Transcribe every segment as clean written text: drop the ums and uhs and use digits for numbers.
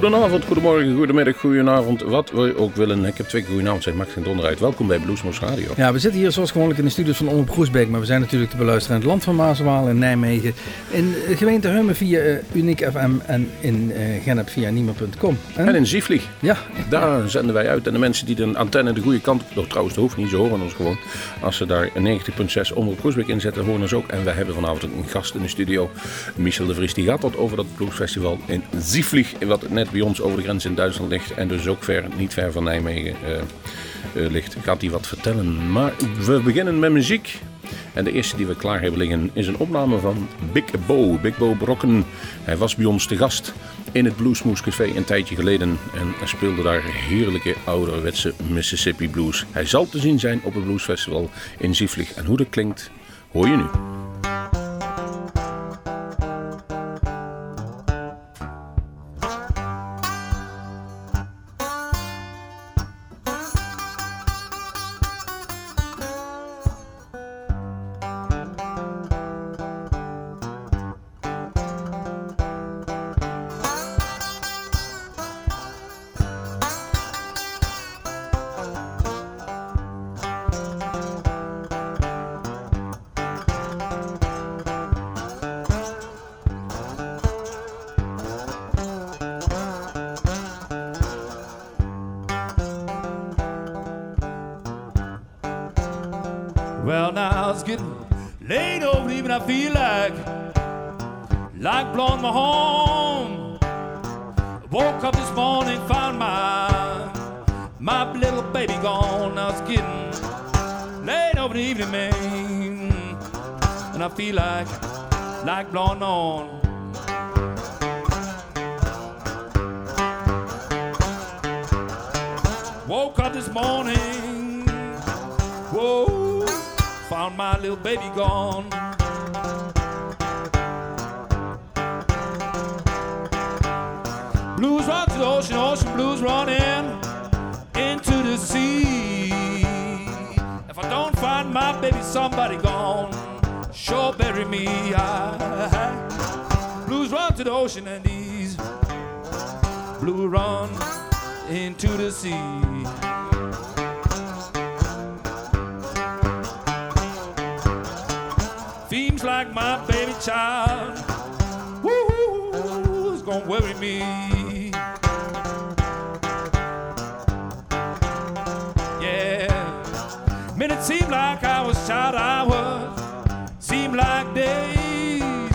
Goedenavond, goedemorgen, goedemiddag, goedenavond, wat we ook willen. Ik heb twee keer goedenavond, zeg, maakt geen donder uit. Welkom bij Blues Moes Radio. Ja, we zitten hier zoals gewoonlijk in de studios van Omroep Groesbeek, maar we zijn natuurlijk te beluisteren in het land van Maas en Waal, in Nijmegen, in de gemeente Hummen via Unique FM en in Gennep via Niemer.com. En in Zyfflich. Ja. Daar zenden wij uit en de mensen die de antenne de goede kant op, nou, trouwens, dat hoeft niet, ze horen ons gewoon. Als ze daar 90.6 Omroep Groesbeek inzetten, horen ze ook. En we hebben vanavond een gast in de studio, Michel de Vries, die gaat wat over dat bluesfestival in Zyfflich, wat net bij ons over de grens in Duitsland ligt en dus ook ver, niet ver van Nijmegen ligt. Gaat hij wat vertellen. Maar we beginnen met muziek. En de eerste die we klaar hebben liggen is een opname van Big Bo Brokken. Hij was bij ons te gast in het Blues Moes Café een tijdje geleden en speelde daar heerlijke ouderwetse Mississippi Blues. Hij zal te zien zijn op het bluesfestival in Zyfflich. En hoe dat klinkt, hoor je nu. Well, now it's getting late over the evening. I feel like blowing my horn. Woke up this morning, found my little baby gone. Now it's getting late over the evening, man, and I feel like blowing on. Woke up this morning, whoa. Found my little baby gone. Blues run to the ocean, ocean blues running into the sea. If I don't find my baby, somebody gone, sure bury me. Blues run to the ocean and these blues run into the sea. Seems like my baby child, woo, is gonna worry me. Yeah, minutes seem like hours seem like days.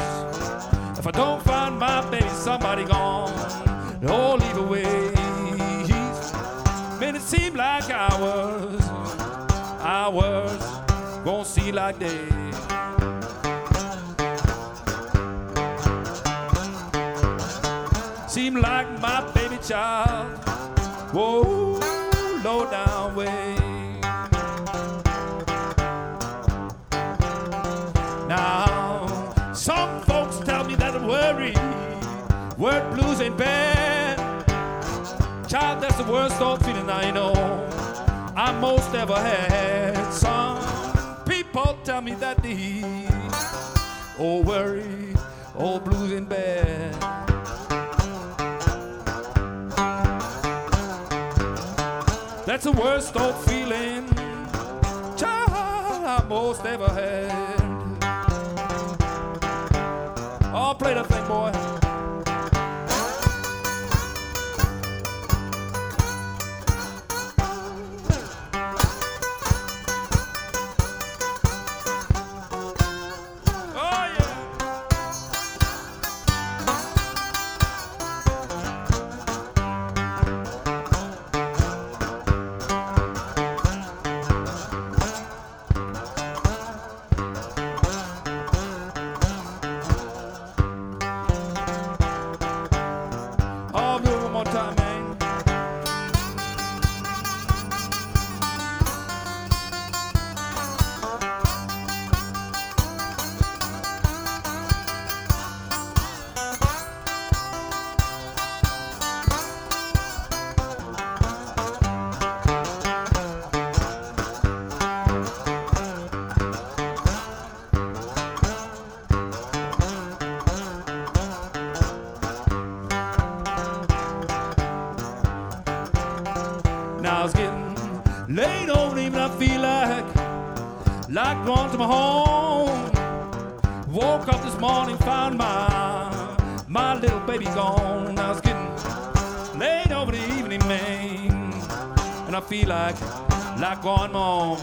If I don't find my baby, somebody gone, all leave away. Minutes seem like hours gonna see like days. Seem like my baby child, whoa, low down way. Now, some folks tell me that I'm worried, word blues ain't bad. Child, that's the worst old feeling I know I most ever had. Some people tell me that they, oh, worry, oh, blues ain't bad. That's the worst old feeling, child, I most ever had. Oh, play that thing, boy. was getting late on, even I feel like going to my home. Woke up this morning, found my little baby gone. I was getting late over the evening, man, and I feel like going home.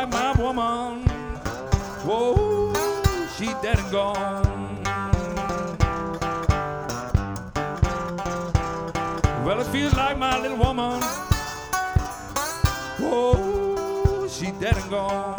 Like my woman, whoa, she dead and gone. Well, it feels like my little woman, whoa, she dead and gone.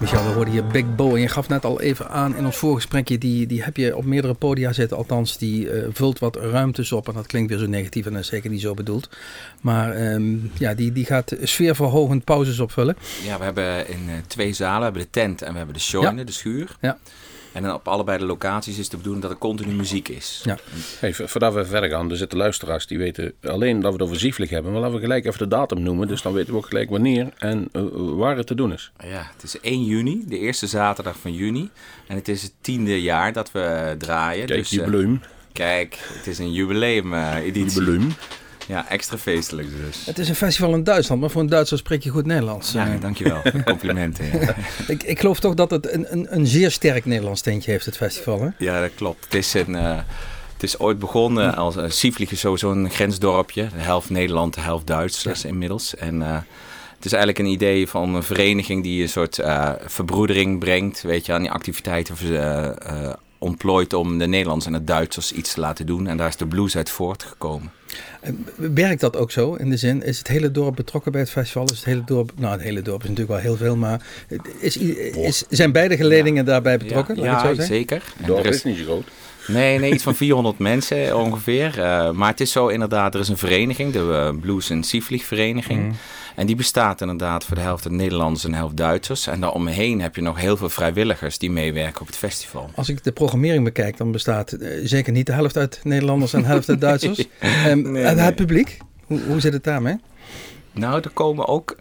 Michel, we hoorden hier Big Bo en je gaf net al even aan in ons voorgesprekje, die heb je op meerdere podia zitten, althans die vult wat ruimtes op en dat klinkt weer zo negatief en dat is zeker niet zo bedoeld. Maar die gaat sfeerverhogend pauzes opvullen. Ja, we hebben in twee zalen, we hebben de tent en we hebben de showne, de schuur. Ja. En dan op allebei de locaties is de bedoeling dat er continu muziek is. Ja. Hey, voordat we verder gaan, er zitten luisteraars die weten alleen dat we het over Zyfflich hebben. Maar laten we gelijk even de datum noemen. Dus dan weten we ook gelijk wanneer en waar het te doen is. Ja, het is 1 juni, de eerste zaterdag van juni. En het is het 10e jaar dat we draaien. Kijk, dus, jubileum. Kijk, het is een jubileum editie. Jubileum. Ja, extra feestelijk dus. Het is een festival in Duitsland, maar voor een Duitser spreek je goed Nederlands. Ja, dankjewel. Complimenten. Ja. Ik geloof toch dat het een zeer sterk Nederlands tintje heeft, het festival, hè? Ja, dat klopt. Het is ooit begonnen als Siefvlieg is sowieso een grensdorpje. De helft Nederland, de helft Duits inmiddels. En het is eigenlijk een idee van een vereniging die een soort verbroedering brengt, weet je, aan die activiteiten ontplooit om de Nederlanders en de Duitsers iets te laten doen. En daar is de blues uit voortgekomen. Werkt dat ook zo? In de zin, is het hele dorp betrokken bij het festival? Is het hele dorp, het hele dorp is natuurlijk wel heel veel, maar zijn beide geledingen daarbij betrokken? Ja, zeker. Het dorp is niet zo groot. Nee, iets van 400 mensen ongeveer. Maar het is zo inderdaad, er is een vereniging, de Blues en Siefvlieg Vereniging. Mm. En die bestaat inderdaad voor de helft Nederlanders en de helft Duitsers. En daaromheen heb je nog heel veel vrijwilligers die meewerken op het festival. Als ik de programmering bekijk, dan bestaat zeker niet de helft uit Nederlanders en de helft uit Duitsers. Het publiek, hoe zit het daarmee? Nou, er komen ook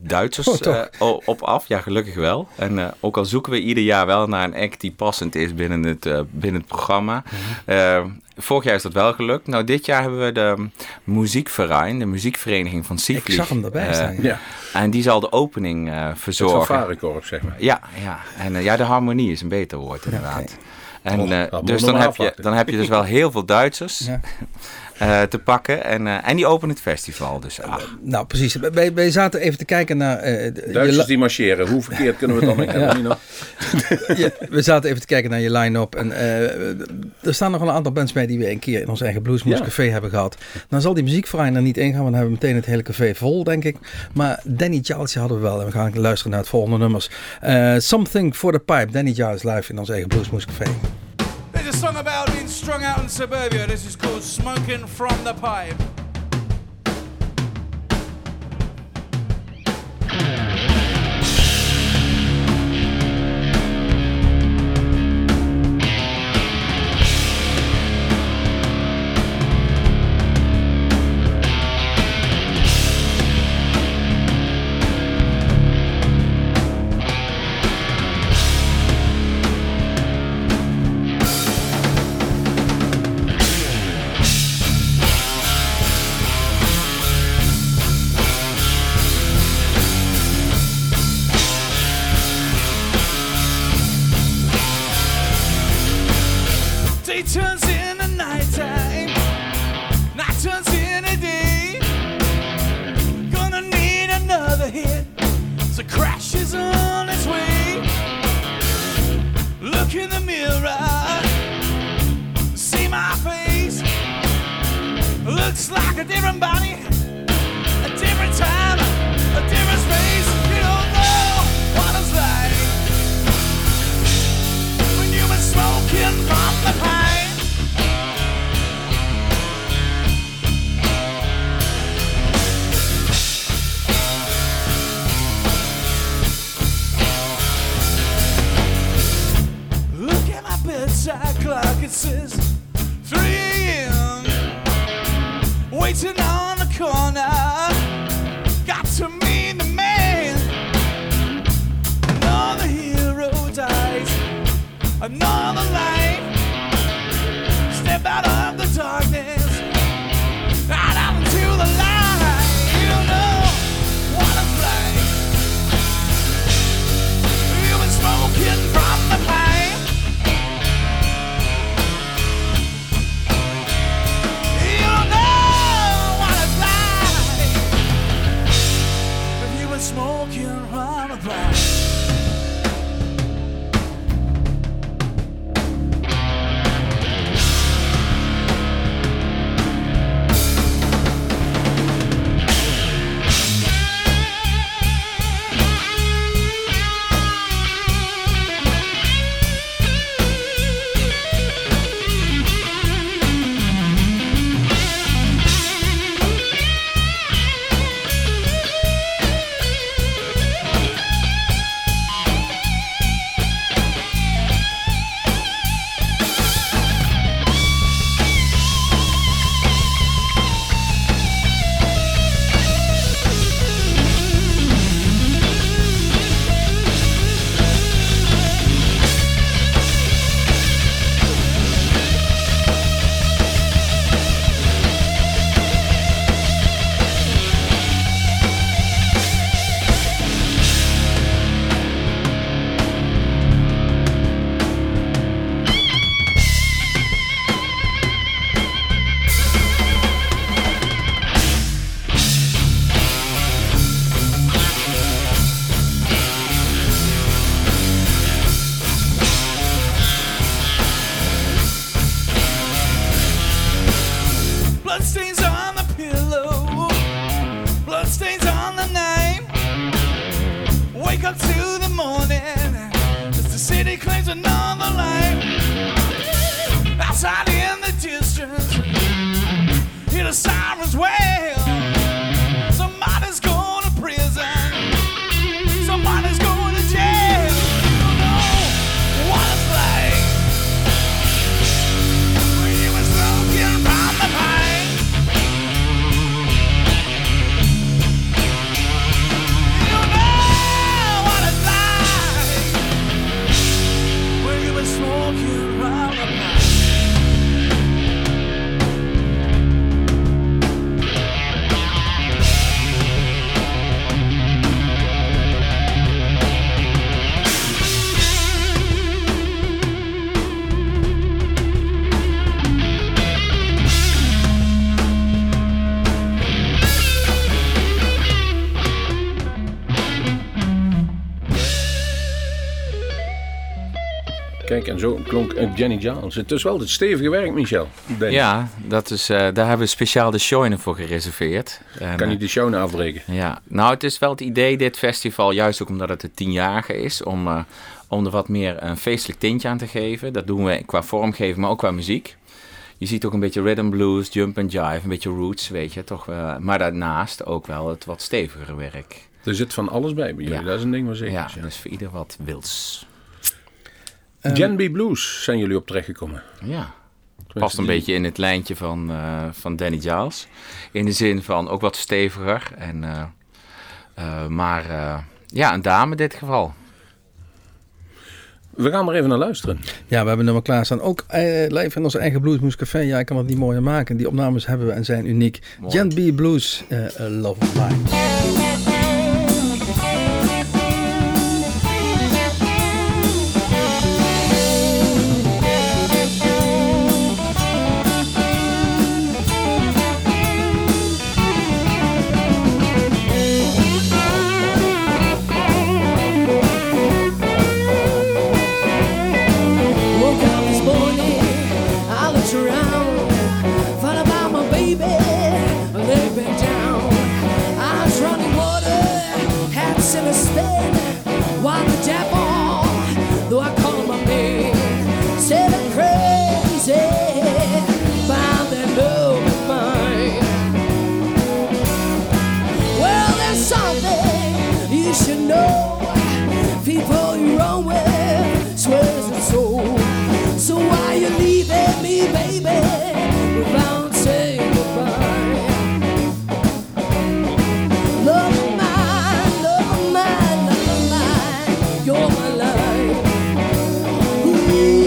Duitsers op af. Ja, gelukkig wel. En ook al zoeken we ieder jaar wel naar een act die passend is binnen het programma. Vorig jaar is dat wel gelukt. Nou, dit jaar hebben we de muziekverein, de muziekvereniging van Siefvlieg. Ik zag hem erbij staan. Ja. En die zal de opening verzorgen. Het fanfarekorps, zeg maar. Ja. En de harmonie is een beter woord, inderdaad. Ja, okay. En dus dan heb je dus wel heel veel Duitsers. Ja. Te pakken en die openen het festival dus. Nou precies, wij zaten even te kijken naar Duitsers die marcheren, hoe verkeerd kunnen we het dan hebben? Ja, we zaten even te kijken naar je line-up en er staan nog wel een aantal bands bij die we een keer in ons eigen Blues Moes Café hebben gehad. Dan zal die muziekverein er niet ingaan, want dan hebben we meteen het hele café vol, denk ik. Maar Danny Charles hadden we wel en we gaan luisteren naar het volgende nummers. Something for the Pipe, Danny Charles live in ons eigen Blues Moes Café. There's a song about being strung out in suburbia. This is called Smoking from the Pipe. another life. Step out of the darkness, out into the light. You know what it's like. You've been smoking from the pipe. You know what it's like. You've been smoking from the pipe. Kijk, en zo klonk Jenny Giles. Het is wel het stevige werk, Michel. Ja, dat is, daar hebben we speciaal de show voor gereserveerd. En, kan je de show afbreken? Ja, nou het is wel het idee, dit festival, juist ook omdat het de 10-jarige is, om er wat meer een feestelijk tintje aan te geven. Dat doen we qua vormgeving, maar ook qua muziek. Je ziet ook een beetje rhythm blues, jump and jive, een beetje roots, weet je, toch. Maar daarnaast ook wel het wat stevigere werk. Er zit van alles bij jullie, ja. Dat is een ding waar zeker. Ja, ja, dus voor ieder wat wils. Gen B Blues zijn jullie op terechtgekomen. Ja, past een beetje in het lijntje van Danny Giles. In de zin van ook wat steviger. En, een dame in dit geval. We gaan maar even naar luisteren. Ja, we hebben nummer klaarstaan. Ook live in ons eigen Blues Moes Café. Ja, ik kan het niet mooier maken. Die opnames hebben we en zijn uniek. Mooi. Gen B Blues, Love of Mine. You're my life. Ooh.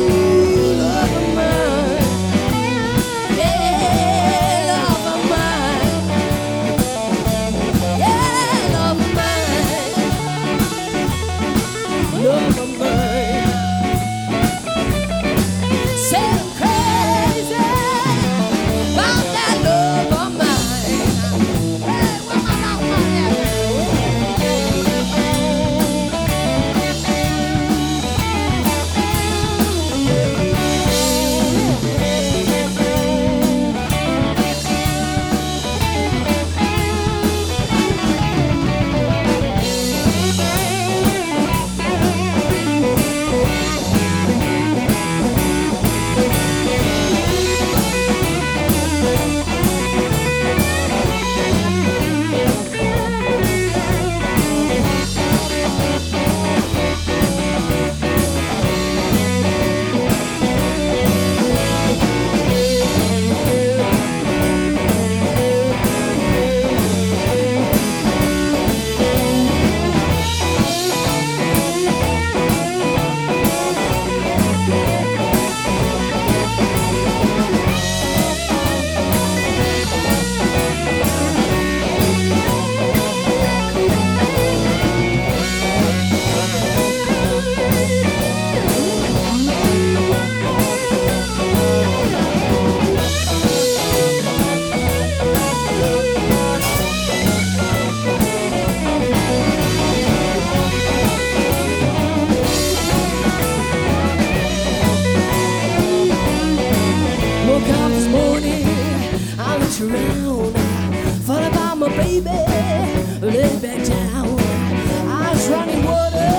There's running water,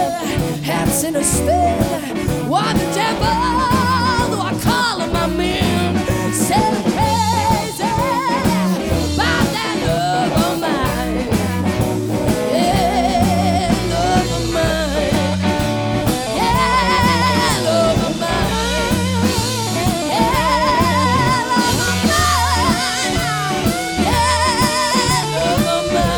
hats in a spin. Why the devil do I call on my men? Set them crazy by that love of mine. Yeah, love of mine. Yeah, love of mine. Yeah, love of mine. Yeah, love of mine. Yeah. Set them crazy by that love of mine.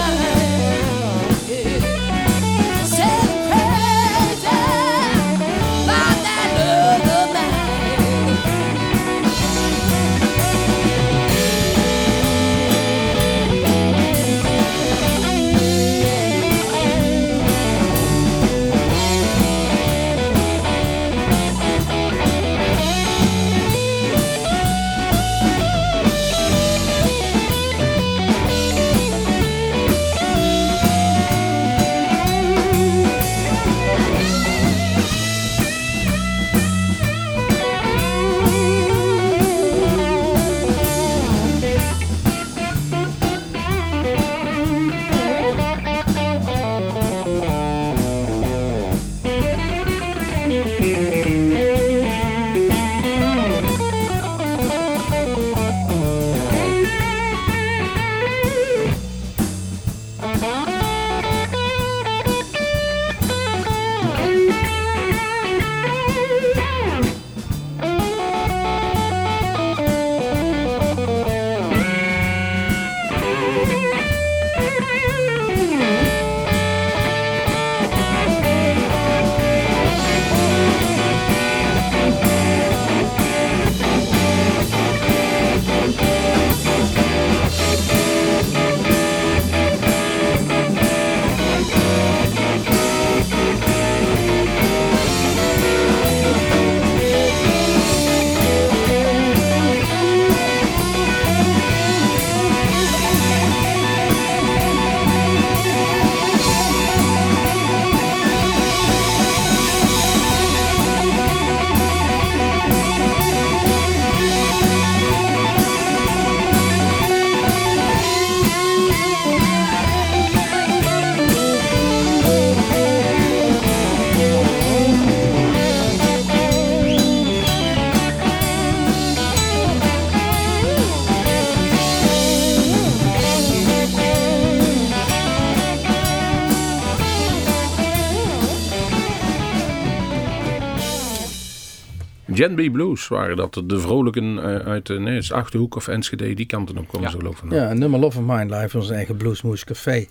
Gen B Blues waren dat. De vrolijken uit de Achterhoek of Enschede. Die kanten op komen ze geloof ik. Ja, nummer Love of Mine live in ons eigen Blues Moes Café.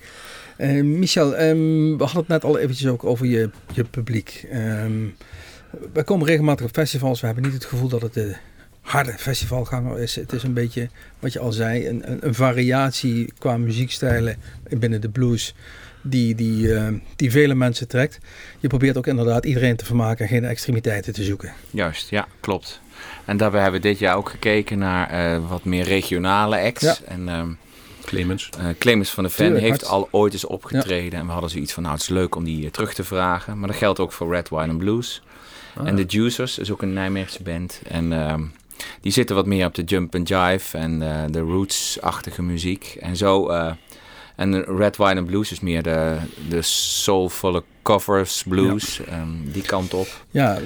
Michel, we hadden het net al eventjes ook over je publiek. Wij komen regelmatig op festivals. We hebben niet het gevoel dat het de harde festivalganger is. Het is een beetje, wat je al zei, een variatie qua muziekstijlen binnen de blues. Die vele mensen trekt. Je probeert ook inderdaad iedereen te vermaken en geen extremiteiten te zoeken. Juist, ja, klopt. En daarbij hebben we dit jaar ook gekeken naar wat meer regionale acts. Ja. En, Clemens. Clemens van de Ven heeft al ooit eens opgetreden. Ja. En we hadden zoiets van, nou het is leuk om die terug te vragen. Maar dat geldt ook voor Red Wine and Blues. Ah. En The Juicers is ook een Nijmeegse band. En die zitten wat meer op de jump and jive en de roots-achtige muziek. En zo... En Red Wine and Blues is meer de soulvolle covers, blues, die kant op. Ja,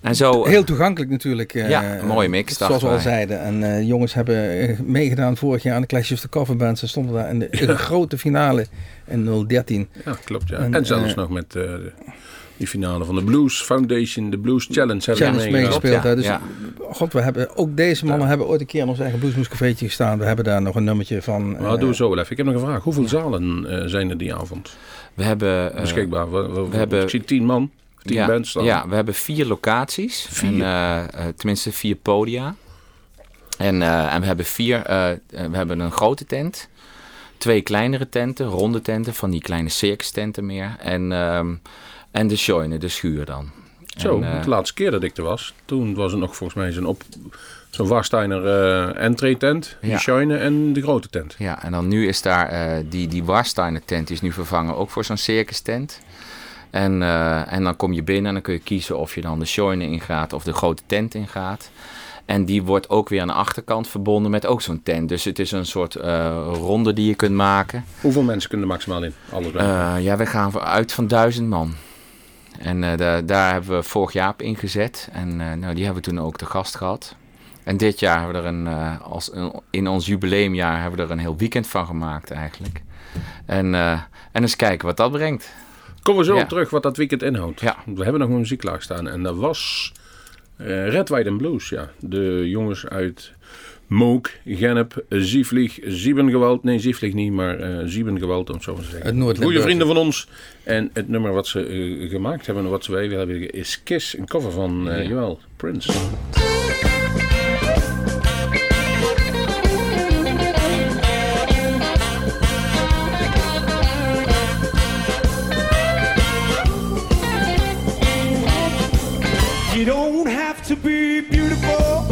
en zo, heel toegankelijk natuurlijk. Ja, een mooie mix. Zoals we al zeiden. En jongens hebben meegedaan vorig jaar aan de Clash of the Cover Band. Ze stonden daar in de grote finale in 2013. Ja, klopt. Ja. En zelfs nog met... die finale van de Blues Foundation, de Blues Challenge meegespeeld. Ja. Dus God, we hebben ook deze mannen hebben ooit een keer in ons eigen Blues Moes Caféetje gestaan. We hebben daar nog een nummertje van. Nou, doen we zo wel even. Ik heb nog een vraag. Hoeveel zalen zijn er die avond? We hebben beschikbaar. We hebben, ik zie 10 man, 10 bands staan. Ja, we hebben 4 locaties. 4? Tenminste 4 podia. En we hebben we hebben een grote tent. 2 kleinere tenten, ronde tenten, van die kleine circus tenten meer. En de Schoine, de schuur dan. Zo, de laatste keer dat ik er was, toen was het nog volgens mij zo'n Warsteiner entree tent, de Schoine en de grote tent. Ja, en dan nu is daar die Warsteiner tent is nu vervangen ook voor zo'n circus tent. En dan kom je binnen en dan kun je kiezen of je dan de Schoine ingaat of de grote tent ingaat. En die wordt ook weer aan de achterkant verbonden met ook zo'n tent. Dus het is een soort ronde die je kunt maken. Hoeveel mensen kunnen er maximaal in? Ja, we gaan uit van 1000 man. En daar hebben we vorig jaar op ingezet. En nou, die hebben we toen ook te gast gehad. En dit jaar hebben we er in ons jubileumjaar hebben we er een heel weekend van gemaakt eigenlijk. En eens kijken wat dat brengt. Komen we zo op terug wat dat weekend inhoudt. Ja. We hebben nog een muziek klaarstaan. En dat was Red Wine and Blues. Ja. De jongens uit Mook, Gennep, Siefvlieg, Siebengewald. Nee, Siefvlieg niet, maar Siebengewald, om het zo maar te zeggen. Goede vrienden van ons. En het nummer wat ze gemaakt hebben en wat ze wij hebben is Kiss. Een cover van jawel, Prince. You don't have to be beautiful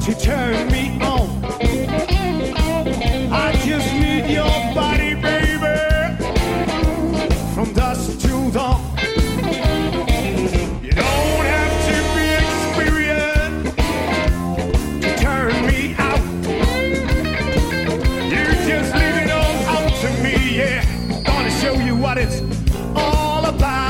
to turn me on. I just need your body, baby, from dusk till dawn. You don't have to be experienced to turn me out. You just leave it all out to me, yeah. Gonna show you what it's all about.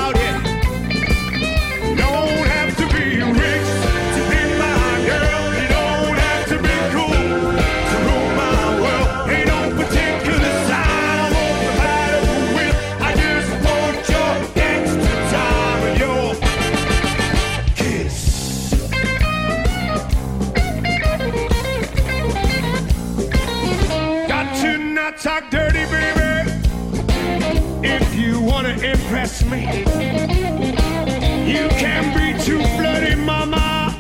Talk dirty, baby, if you wanna impress me. You can't be too flirty, mama,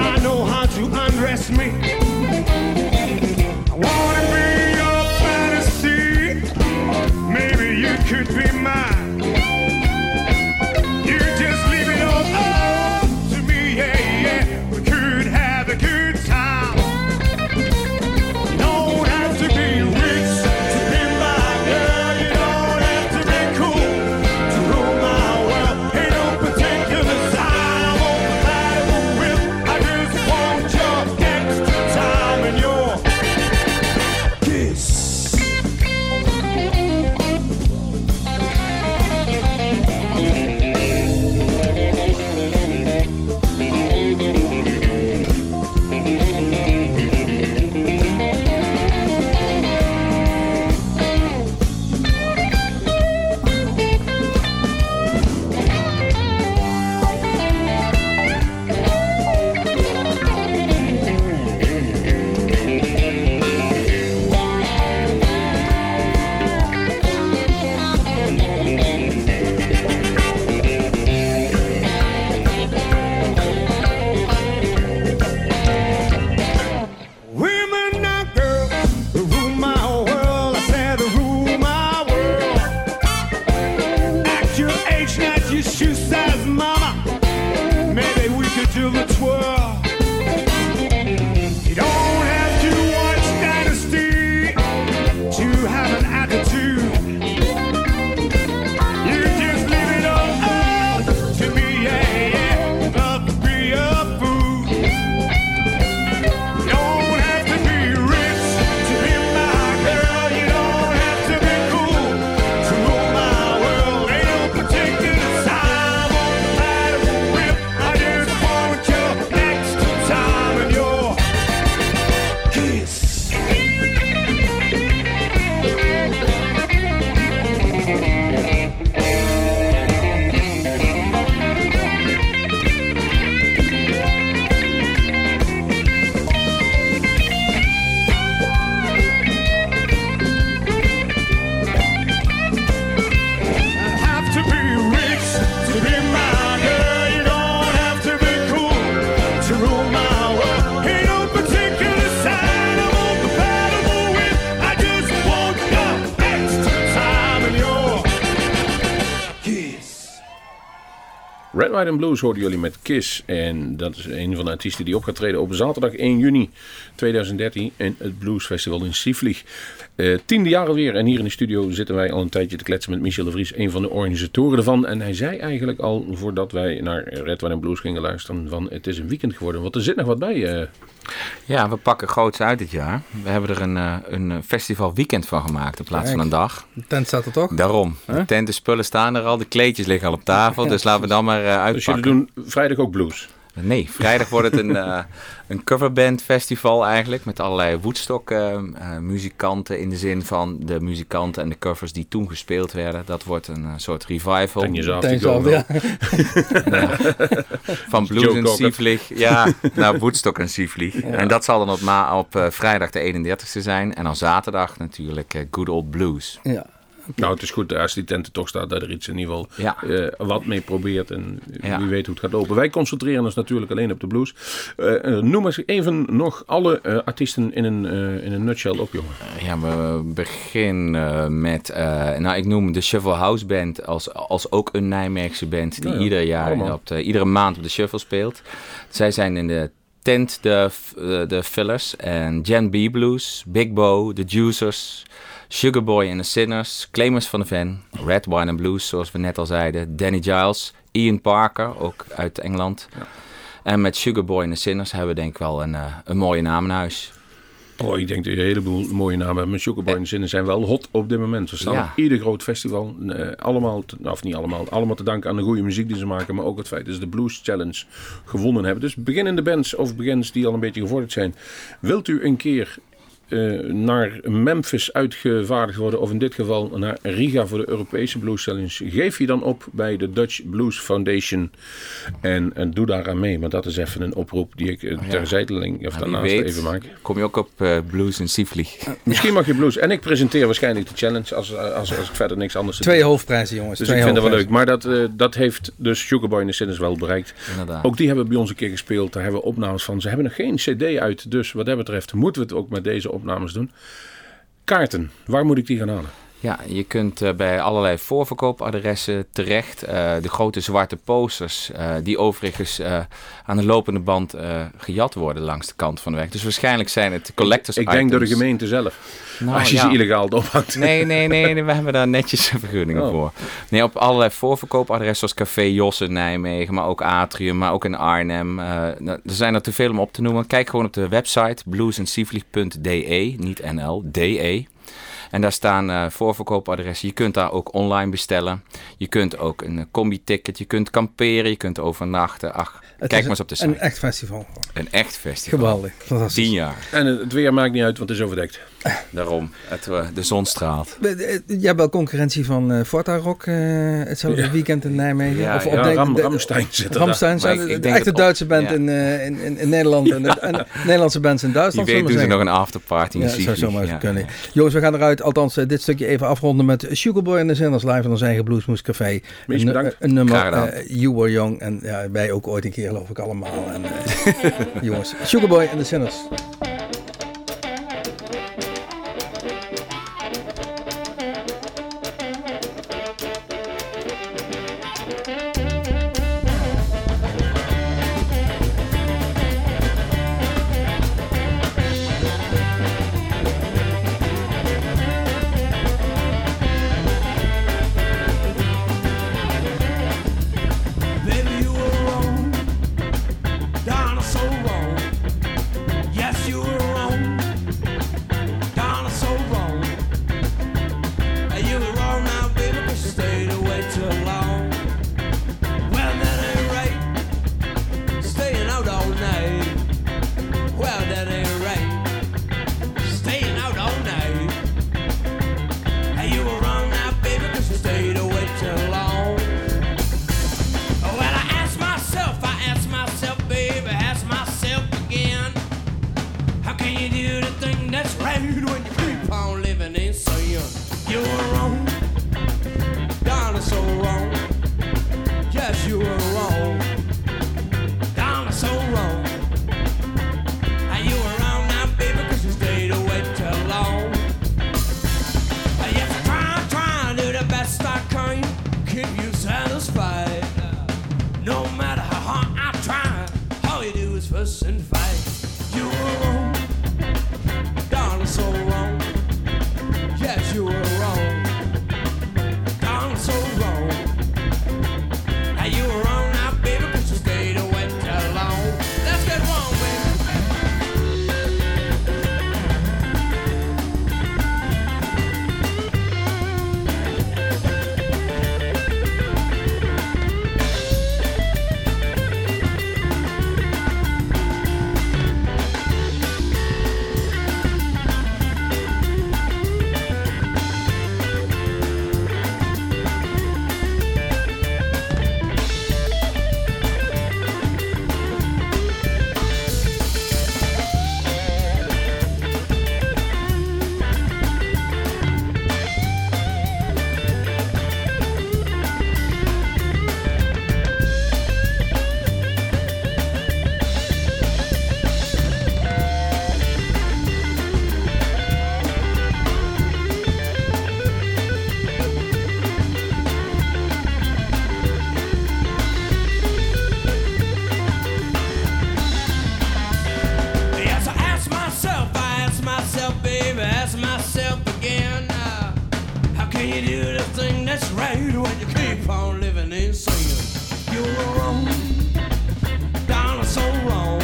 I know how to undress me. I wanna be your fantasy, maybe you could be mine. You just leave it all up to me, yeah, yeah, we could have a good time. Red, White and Blues hoorden jullie met Kiss. En dat is een van de artiesten die op gaat treden op zaterdag 1 juni 2013 in het Blues Festival in Siefvlieg. Tiende jaar alweer. En hier in de studio zitten wij al een tijdje te kletsen met Michel de Vries, een van de organisatoren ervan. En hij zei eigenlijk al, voordat wij naar Red Wine and Blues gingen luisteren, van het is een weekend geworden. Want er zit nog wat bij. Ja, we pakken groots uit dit jaar. We hebben er een festivalweekend van gemaakt in plaats van een dag. De tent staat er toch? Daarom. De tent, de spullen staan er al, de kleedjes liggen al op tafel. Dus laten we dan maar uitpakken. Dus jullie doen vrijdag ook blues? Nee, vrijdag wordt het een coverbandfestival eigenlijk, met allerlei Woodstock-muzikanten in de zin van de muzikanten en de covers die toen gespeeld werden. Dat wordt een soort revival. Van Blues en Siefvlieg, naar Woodstock en Siefvlieg. Ja. En dat zal dan op vrijdag de 31ste zijn en dan zaterdag natuurlijk Good Old Blues. Ja. Nou, het is goed als die tent er toch staat, dat er iets in ieder geval wat mee probeert. En wie weet hoe het gaat lopen. Wij concentreren ons natuurlijk alleen op de blues. Noem eens even nog alle artiesten in een nutshell op, jongen. Ja, we beginnen met... ik noem de Shuffle House Band als ook een Nijmeegse band die ieder jaar, iedere maand op de Shuffle speelt. Zij zijn in de tent de fillers. En Gen B Blues, Big Bo, The Juicers, Sugarboy and the Sinners, Clemens van de Ven, Red Wine and Blues, zoals we net al zeiden, Danny Giles, Ian Parker, ook uit Engeland. Ja. En met Sugarboy and the Sinners hebben we denk ik wel een mooie naam in huis. Oh, ik denk dat je een heleboel mooie namen hebt. Maar Sugarboy and the Sinners zijn wel hot op dit moment. Ze staan op ieder groot festival. Allemaal te danken aan de goede muziek die ze maken. Maar ook het feit dat ze de Blues Challenge gewonnen hebben. Dus beginnende bands of bands die al een beetje gevorderd zijn. Wilt u een keer naar Memphis uitgevaardigd worden, of in dit geval naar Riga voor de Europese Blues Challenge, geef je dan op bij de Dutch Blues Foundation en doe daaraan mee. Maar dat is even een oproep die ik terzijdeling of daarnaast even maak. Kom je ook op Blues en Siefvlieg? Misschien mag je blues. En ik presenteer waarschijnlijk de challenge als ik verder niks anders doe. Twee hoofdprijzen, jongens. Dus ik vind dat wel leuk. Maar dat heeft dus Sugarboy and the Sinners wel bereikt. Inderdaad. Ook die hebben we bij ons een keer gespeeld. Daar hebben we opnames van. Ze hebben nog geen cd uit. Dus wat dat betreft moeten we het ook met deze opnames doen. Kaarten, waar moet ik die gaan halen? Ja, je kunt bij allerlei voorverkoopadressen terecht. De grote zwarte posters, die overigens aan de lopende band gejat worden langs de kant van de weg. Dus waarschijnlijk zijn het collectors items. Ik denk door de gemeente zelf. Nou, als je ze illegaal ophangt. Nee, we hebben daar netjes vergunningen voor. Nee, op allerlei voorverkoopadressen zoals Café Jos in Nijmegen, maar ook Atrium, maar ook in Arnhem. Er zijn er te veel om op te noemen. Kijk gewoon op de website bluesensiefvlieg.de, niet NL, DE. En daar staan voorverkoopadressen. Je kunt daar ook online bestellen. Je kunt ook een combi-ticket. Je kunt kamperen. Je kunt overnachten. Ach, kijk maar eens op de site. Een echt festival. Een echt festival. Geweldig. 10 jaar. En het weer maakt niet uit, want het is overdekt. Daarom. De zon straalt. Je hebt wel concurrentie van Fortarock. Hetzelfde weekend in Nijmegen. Ja, Rammstein zit er. Rammstein zijn de Duitse band in Nederland. Ja. En Nederlandse bands in Duitsland. Die doen ze nog een afterparty. Ja, zou zomaar kunnen. Jongens, we gaan eruit. Althans, dit stukje even afronden met Sugarboy and the Sinners live van ons eigen Blues Moes Café. Meest bedankt. Een nummer, You Were Young. En wij ook ooit een keer, geloof ik, allemaal. En, jongens, Sugarboy and the Sinners. And fight. You were wrong, darling, so wrong. you do the thing that's right when you keep on living and singing. You were wrong, darling, so wrong.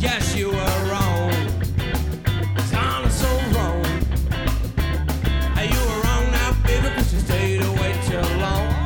Yes, you were wrong, darling, so wrong. You were wrong now, baby, 'cause you stayed away too long.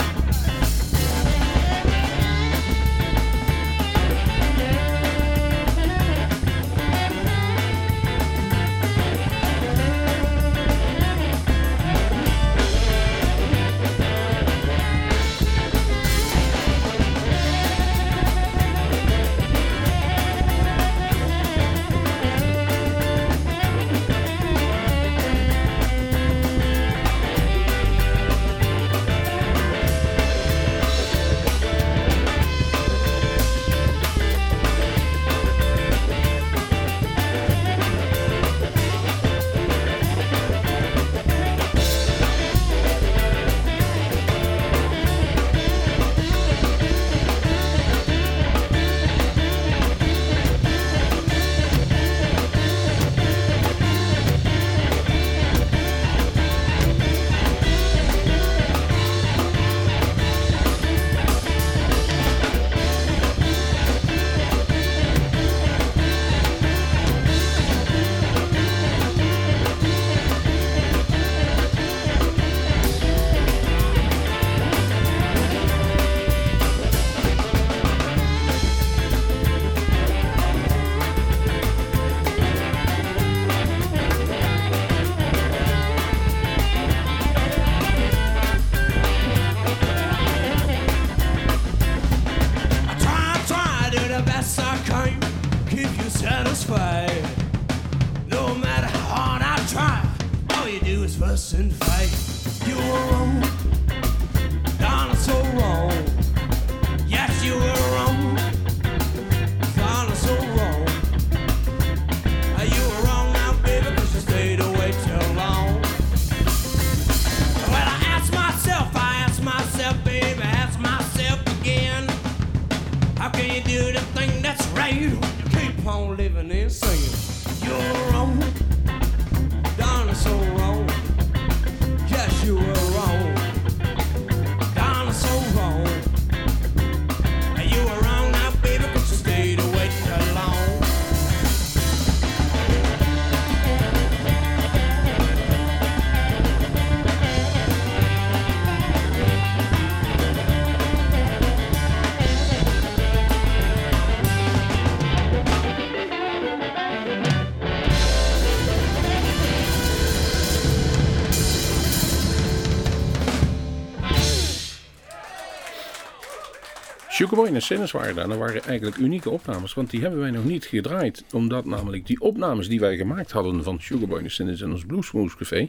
Boy en Sennis waren daar. Dat waren eigenlijk unieke opnames, want die hebben wij nog niet gedraaid. Omdat namelijk die opnames die wij gemaakt hadden van Sugar Boy en Sennis en ons Blues Moes Café,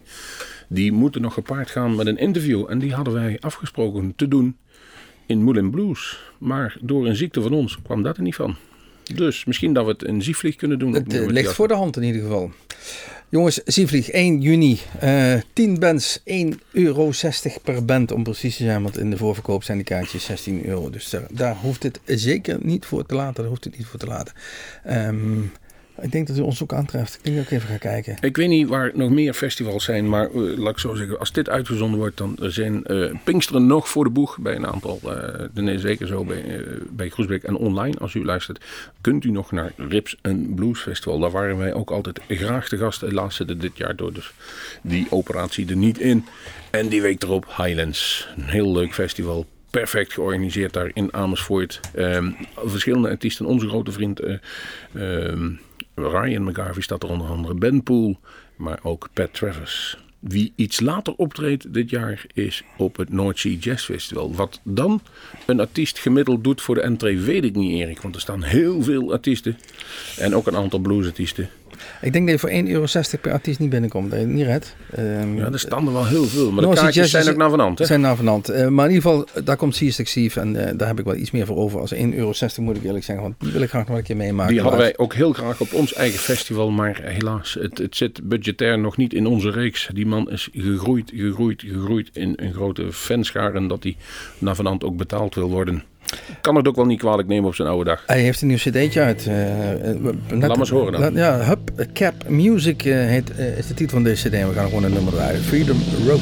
die moeten nog gepaard gaan met een interview. En die hadden wij afgesproken te doen in Moulin Blues. Maar door een ziekte van ons kwam dat er niet van. Dus misschien dat we het in Siefvlieg kunnen doen. Het ligt voor de hand in ieder geval. Jongens, Siefvlieg, 1 juni. 10 bands, €1,60 per band om precies te zijn. Want in de voorverkoop zijn die kaartjes €16. Dus daar hoeft het zeker niet voor te laten. Ik denk dat u ons ook aantreft. Ik denk dat ik even ga kijken. Ik weet niet waar nog meer festivals zijn. Maar laat ik zo zeggen, als dit uitgezonden wordt, dan zijn Pinksteren nog voor de boeg bij een aantal. Zeker zo bij Groesbeek. En online, als u luistert, kunt u nog naar Rips en Blues Festival. Daar waren wij ook altijd graag te gast. Helaas zitten dit jaar door dus die operatie er niet in. En die week erop Highlands. Een heel leuk festival. Perfect georganiseerd daar in Amersfoort. Verschillende artiesten. Onze grote vriend Ryan McGarvey staat er onder andere, Ben Poole, maar ook Pat Travers. Wie iets later optreedt dit jaar is op het North Sea Jazz Festival. Wat dan een artiest gemiddeld doet voor de entree weet ik niet, Erik. Want er staan heel veel artiesten en ook een aantal bluesartiesten. Ik denk dat je voor €1,60 per artiest niet binnenkomt. Dat je het niet redt. Ja, er staan er wel heel veel. Maar de kaartjes zijn ook navenant. Hè? Zijn navenant. Maar in ieder geval, daar komt C6 Steve. En daar heb ik wel iets meer voor over. Als €1,60 moet ik eerlijk zeggen. Want die wil ik graag nog een keer meemaken. Die hadden wij ook heel graag op ons eigen festival. Maar helaas, het zit budgetair nog niet in onze reeks. Die man is gegroeid in een grote fanschaar. En dat hij navenant ook betaald wil worden. Kan het ook wel niet kwalijk nemen op zijn oude dag. Hij heeft een nieuw cd'tje uit. Laat maar eens horen dan. Hubcap Music is de titel van deze cd. We gaan gewoon een nummer draaien. Freedom Road.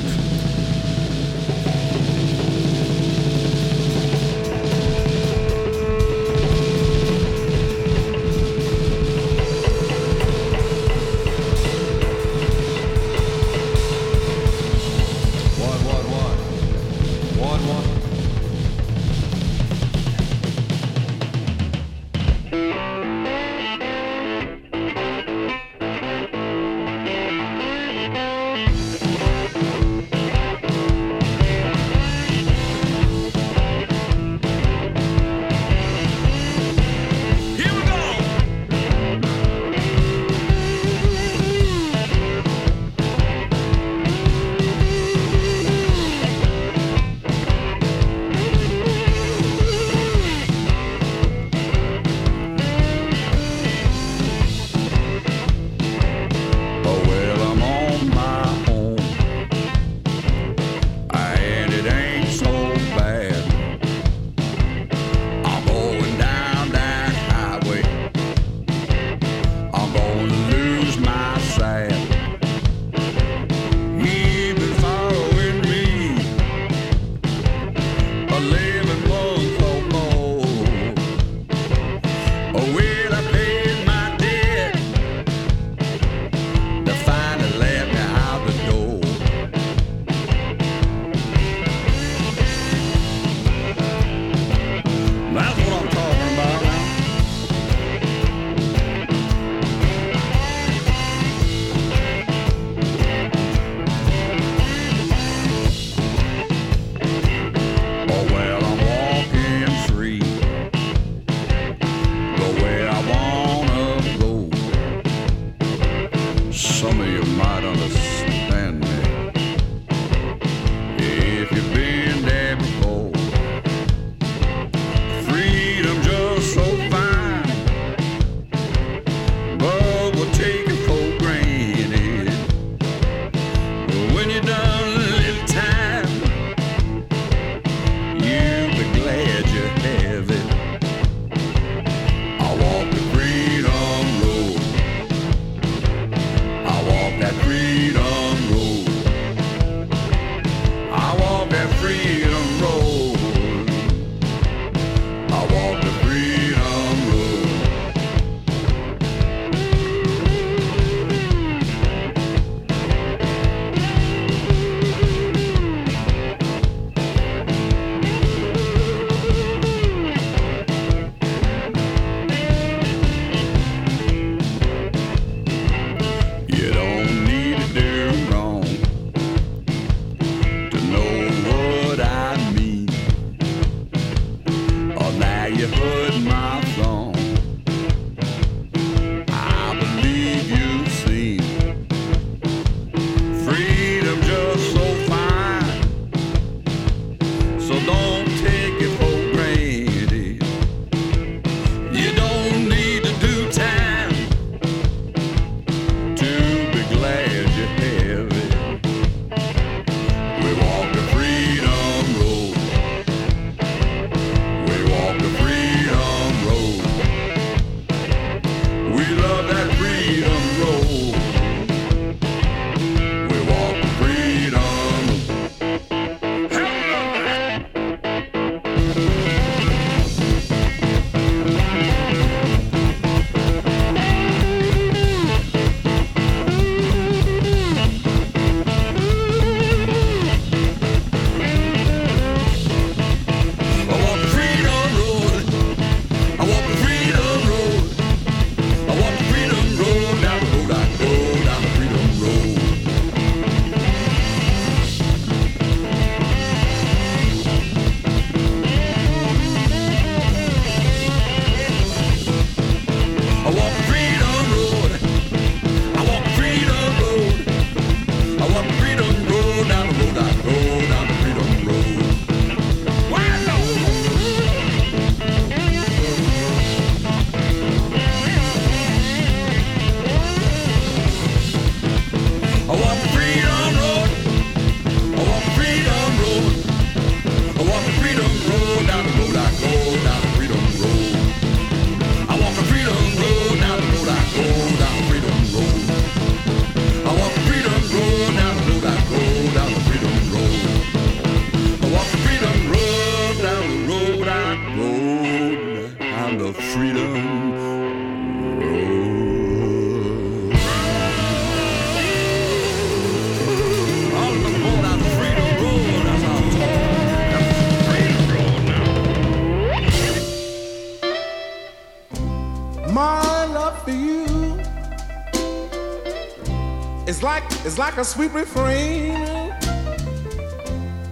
It's like a sweet refrain.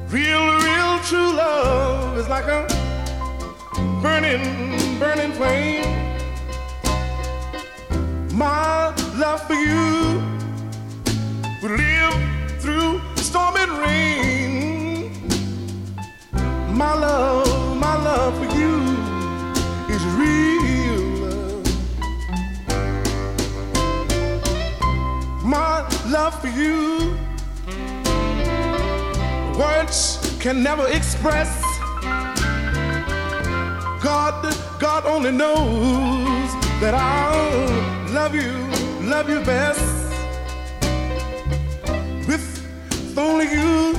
Real true love is like a burning flame. My love for you will live through storm and rain. My love for you is real love. My love for you, words can never express. God only knows that I'll love you best. With only you,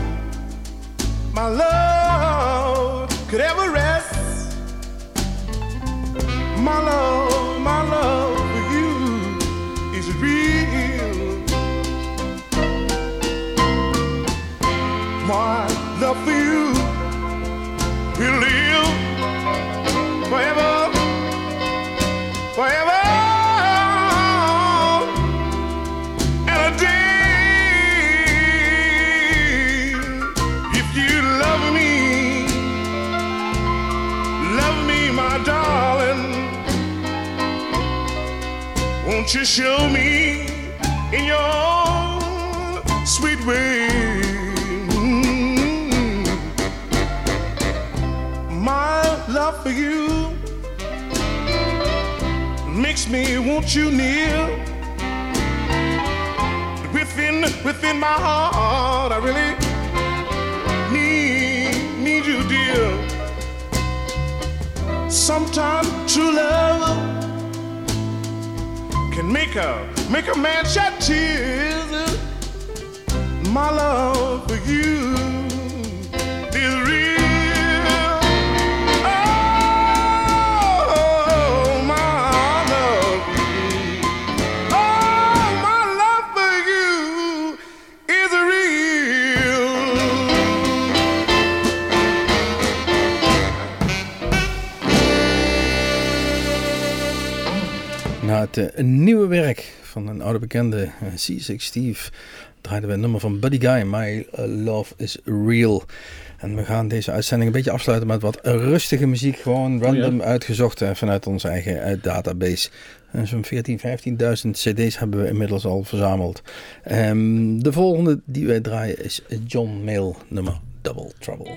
my love could ever rest. My love for you is real. My love for you will live forever. Won't you show me in your sweet way? My love for you makes me want you near. Within my heart, I really need you, dear. Sometimes true love can make a man shed tears. My love for you is real. Oh, my love for you. Oh, my love for you is real. Nou, een nieuwe werk van een oude bekende, C6 Steve, draaiden we een nummer van Buddy Guy, My Love Is Real. En we gaan deze uitzending een beetje afsluiten met wat rustige muziek, gewoon random uitgezocht vanuit onze eigen database. Zo'n 15.000 cd's hebben we inmiddels al verzameld. De volgende die wij draaien is John Mayall, nummer Double Trouble.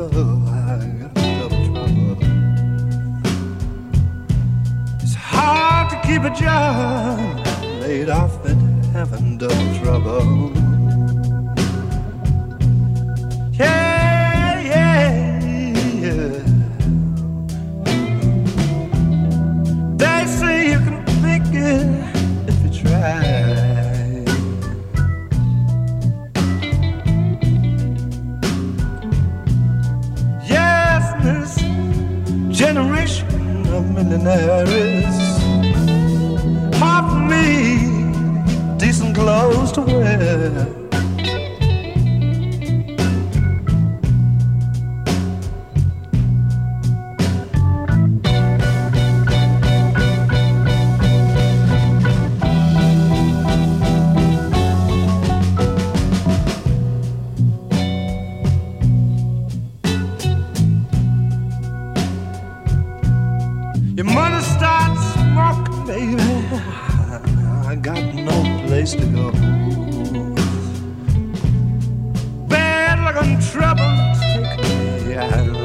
Trouble,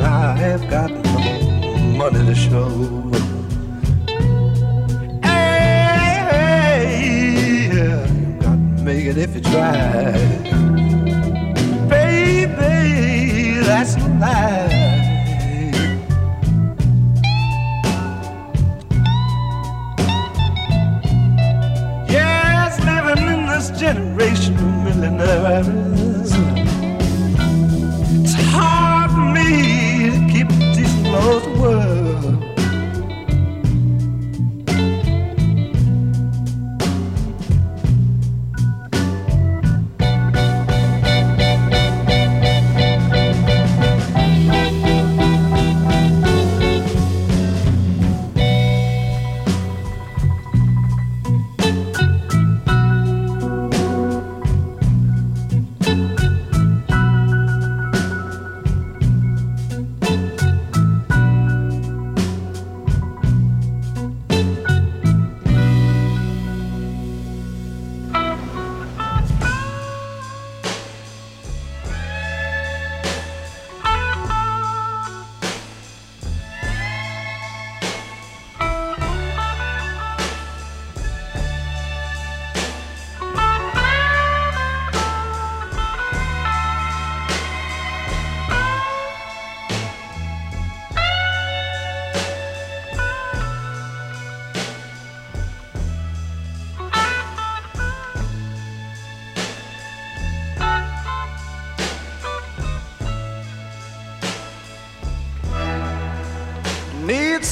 I have got no money to show. Hey, yeah, you got to make it if you try. Baby, that's life. Yes, living in this generation of millionaires, it's hard for me to keep this lost world.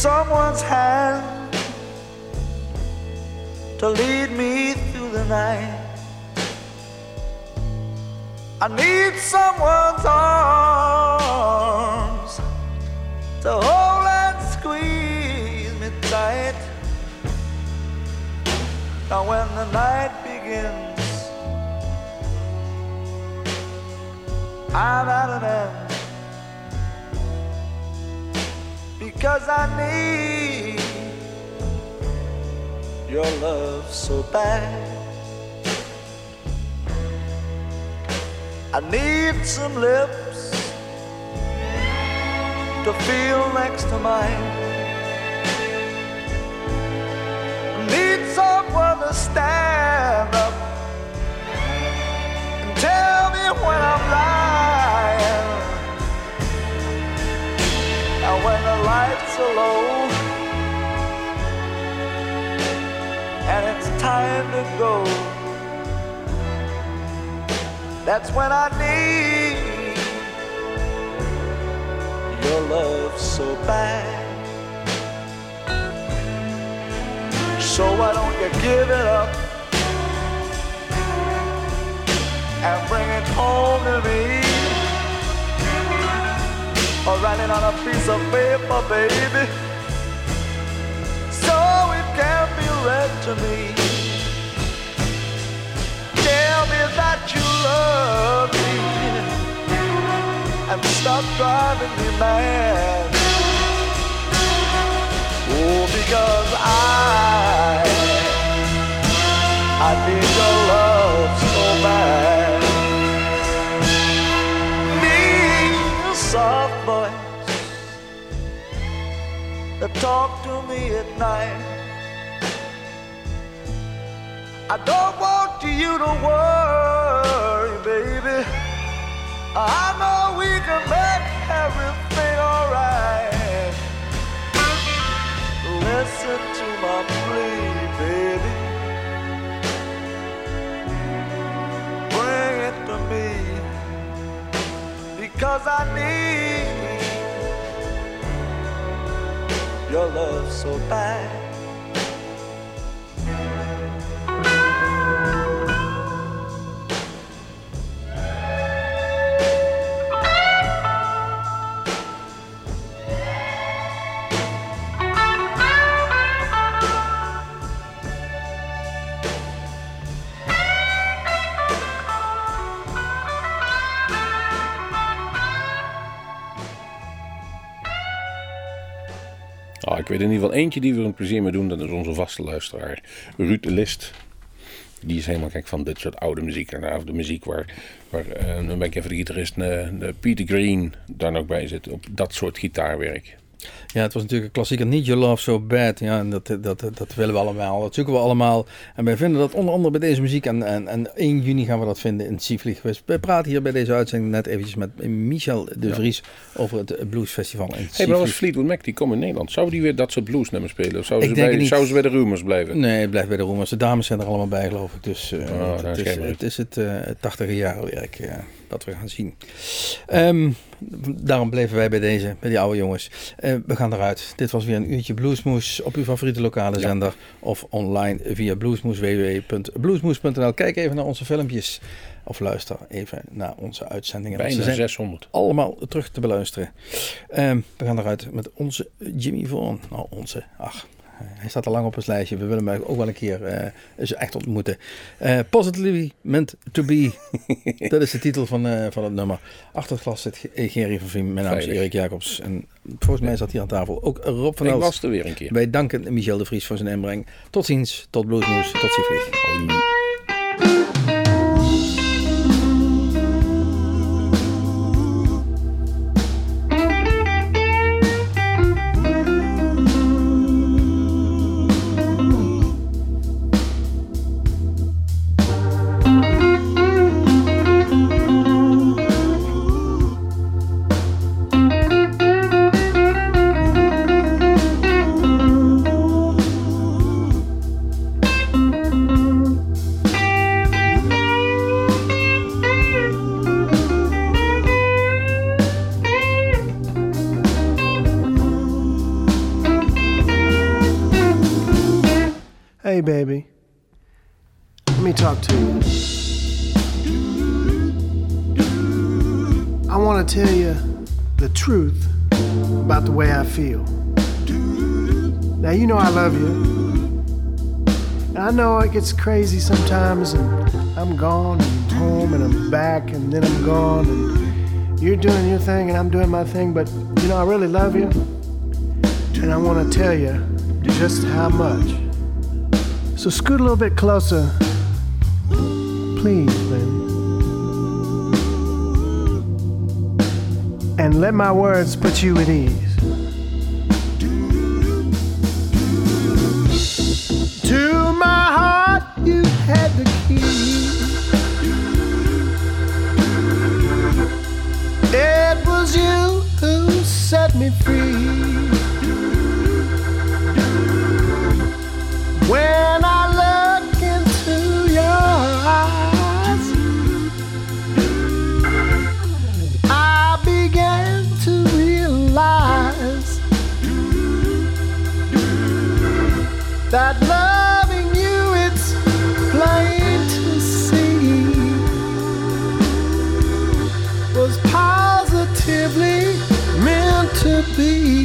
Someone's hand to lead me through the night. I need someone's arms to hold and squeeze me tight. Now when the night begins, I'm at an end. Because I need your love so bad. I need some lips to feel next to mine. I need someone to stand up and tell me when I'm lying. And when the lights are low and it's time to go, that's when I need your love so bad. So why don't you give it up and bring it home to me? Or write it on a piece of paper, baby, so it can be read to me. Tell me that you love me and stop driving me mad. Oh, because I need your love so bad. Need a soft voice that talk to me at night. I don't want you to worry, baby. I know we can make everything alright. Listen to my plea, baby. Bring it to me, because I need your love so bad. Ik weet in ieder geval eentje die we een plezier mee doen. Dat is onze vaste luisteraar Ruud List. Die is helemaal gek van dit soort oude muziek. En de muziek waar dan ben ik even de gitarist Peter Green daar nog bij zit. Op dat soort gitaarwerk. Ja, het was natuurlijk een klassieker. Need Your Love So Bad. Ja, en dat willen we allemaal. Dat zoeken we allemaal. En wij vinden dat onder andere bij deze muziek. En 1 juni gaan we dat vinden in Siefvlieg. We praten hier bij deze uitzending net eventjes met Michel de Vries over het Blues Festival in Siefvlieg. Hey, maar was Fleetwood Mac, die komt in Nederland. Zou die weer dat soort bluesnummers spelen? Of zou ze bij de Rumors blijven? Nee, het blijft bij de Rumors. De dames zijn er allemaal bij, geloof ik. Dus het is het 80e-jaren werk. Ja. Dat we gaan zien. Daarom bleven wij bij die oude jongens. We gaan eruit. Dit was weer een uurtje Bluesmoes op uw favoriete lokale zender. Of online via Bluesmoes, www.bluesmoes.nl. Kijk even naar onze filmpjes. Of luister even naar onze uitzendingen. Bijna 600. Allemaal terug te beluisteren. We gaan eruit met onze Jimmy Vaughan. Hij staat al lang op ons lijstje. We willen hem ook wel een keer eens echt ontmoeten. Positively Meant to Be. Dat is de titel van het nummer. Achter het glas zit Gerry van Viem. Mijn naam is Erik Jacobs. En volgens mij zat hij aan tafel ook Rob van Helds. Ik was er weer een keer. Wij danken Michel de Vries voor zijn inbreng. Tot ziens. Tot Bluesmoes. Tot Siefvlieg. Hey baby, let me talk to you. I want to tell you the truth about the way I feel. Now you know I love you. And I know it gets crazy sometimes and I'm gone and I'm home and I'm back and then I'm gone and you're doing your thing and I'm doing my thing, but you know I really love you and I want to tell you just how much. So scoot a little bit closer, please, baby. And let my words put you at ease. To my heart you had the key. It was you who set me free. When I look into your eyes, I began to realize that loving you, it's plain to see, was positively meant to be.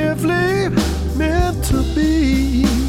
Positively meant to be.